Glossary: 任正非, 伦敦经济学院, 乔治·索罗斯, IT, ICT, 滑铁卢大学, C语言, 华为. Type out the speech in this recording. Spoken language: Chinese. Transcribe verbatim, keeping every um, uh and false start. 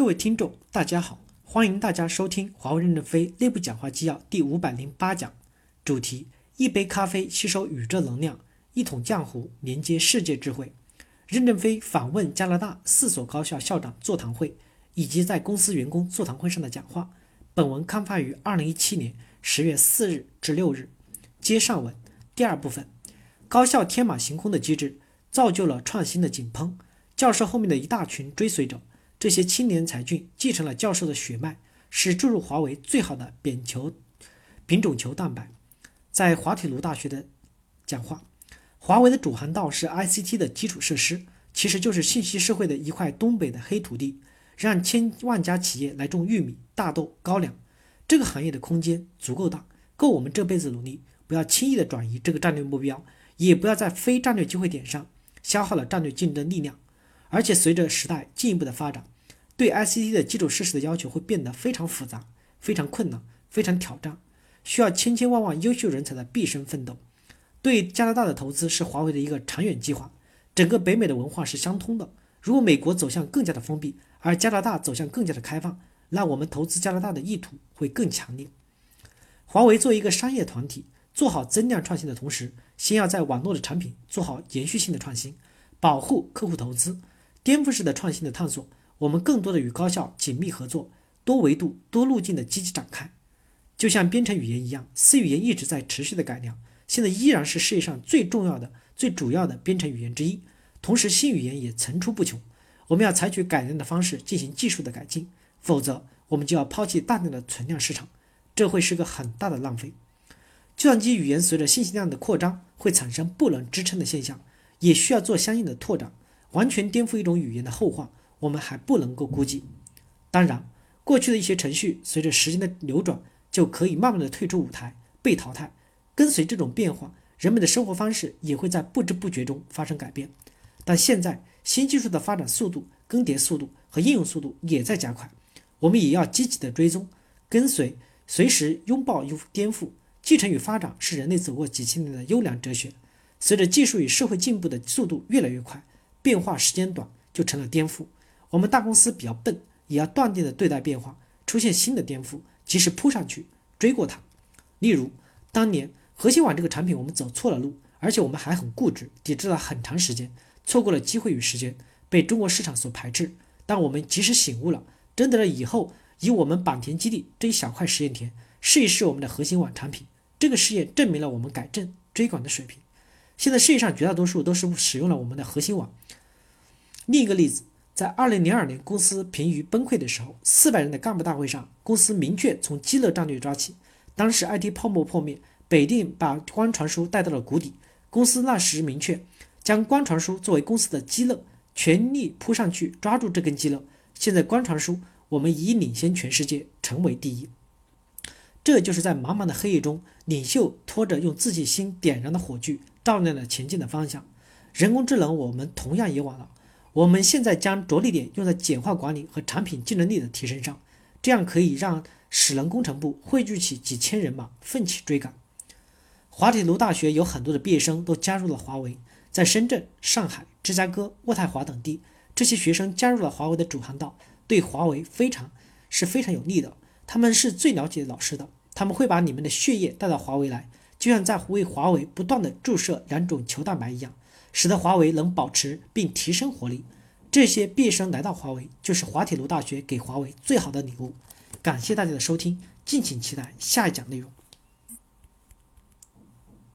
各位听众，大家好，欢迎大家收听华为任正非内部讲话纪要第五百零八讲，主题：一杯咖啡吸收宇宙能量，一统江湖连接世界智慧。任正非访问加拿大四所高校校长座谈会以及在公司员工座谈会上的讲话。本文刊发于二零一七年十月四日至六日。接上文第二部分，高校天马行空的机制造就了创新的井喷，教授后面的一大群追随者，这些青年才俊继承了教授的血脉，是注入华为最好的扁球品种球蛋白。在滑铁卢大学的讲话，华为的主航道是 I C T 的基础设施，其实就是信息社会的一块东北的黑土地，让千万家企业来种玉米、大豆、高粱。这个行业的空间足够大，够我们这辈子努力，不要轻易的转移这个战略目标，也不要在非战略机会点上消耗了战略竞争力量。而且随着时代进一步的发展，对 I C T 的基础设施的要求会变得非常复杂、非常困难、非常挑战，需要千千万万优秀人才的毕生奋斗。对加拿大的投资是华为的一个长远计划，整个北美的文化是相通的，如果美国走向更加的封闭，而加拿大走向更加的开放，那我们投资加拿大的意图会更强烈。华为作为一个商业团体，做好增量创新的同时，先要在网络的产品做好延续性的创新，保护客户投资，颠覆式的创新的探索。我们更多的与高校紧密合作，多维度多路径的积极展开。就像编程语言一样，C语言一直在持续的改良，现在依然是世界上最重要的最主要的编程语言之一，同时新语言也层出不穷。我们要采取改良的方式进行技术的改进，否则我们就要抛弃大量的存量市场，这会是个很大的浪费。计算机语言随着信息量的扩张会产生不能支撑的现象，也需要做相应的拓展，完全颠覆一种语言的后话我们还不能够估计。当然，过去的一些程序随着时间的流转就可以慢慢的退出舞台，被淘汰。跟随这种变化，人们的生活方式也会在不知不觉中发生改变。但现在新技术的发展速度、更迭速度和应用速度也在加快，我们也要积极的追踪跟随，随时拥抱与颠覆。继承与发展是人类走过几千年的优良哲学，随着技术与社会进步的速度越来越快，变化时间短就成了颠覆。我们大公司比较笨，也要断定的对待变化，出现新的颠覆及时扑上去追过它。例如当年核心网这个产品，我们走错了路，而且我们还很固执，抵制了很长时间，错过了机会与时间，被中国市场所排斥。但我们及时醒悟了，征得了以后以我们坂田基地这一小块实验田试一试我们的核心网产品，这个试验证明了我们改正追赶的水平。现在世界上绝大多数都是使用了我们的核心网。另一个例子，在二零零二年公司濒于崩溃的时候，四百人的干部大会上，公司明确从饥饿战略抓起。当时 I T 泡沫破灭，北电把光传输带到了谷底，公司那时明确将光传输作为公司的鸡肋，全力扑上去抓住这根鸡肋。现在光传输我们已领先全世界，成为第一。这就是在茫茫的黑夜中，领袖拖着用自己心点燃的火炬，照亮了前进的方向。人工智能我们同样也晚了，我们现在将着力点用在简化管理和产品竞争力的提升上，这样可以让使能工程部汇聚起几千人马，奋起追赶。滑铁卢大学有很多的毕业生都加入了华为，在深圳、上海、芝加哥、渥太华等地，这些学生加入了华为的主航道，对华为非常是非常有利的。他们是最了解老师的，他们会把你们的血液带到华为来，就像在为华为不断的注射两种球蛋白一样，使得华为能保持并提升活力。这些毕业生来到华为，就是滑铁卢大学给华为最好的礼物。感谢大家的收听，敬请期待下一讲内容。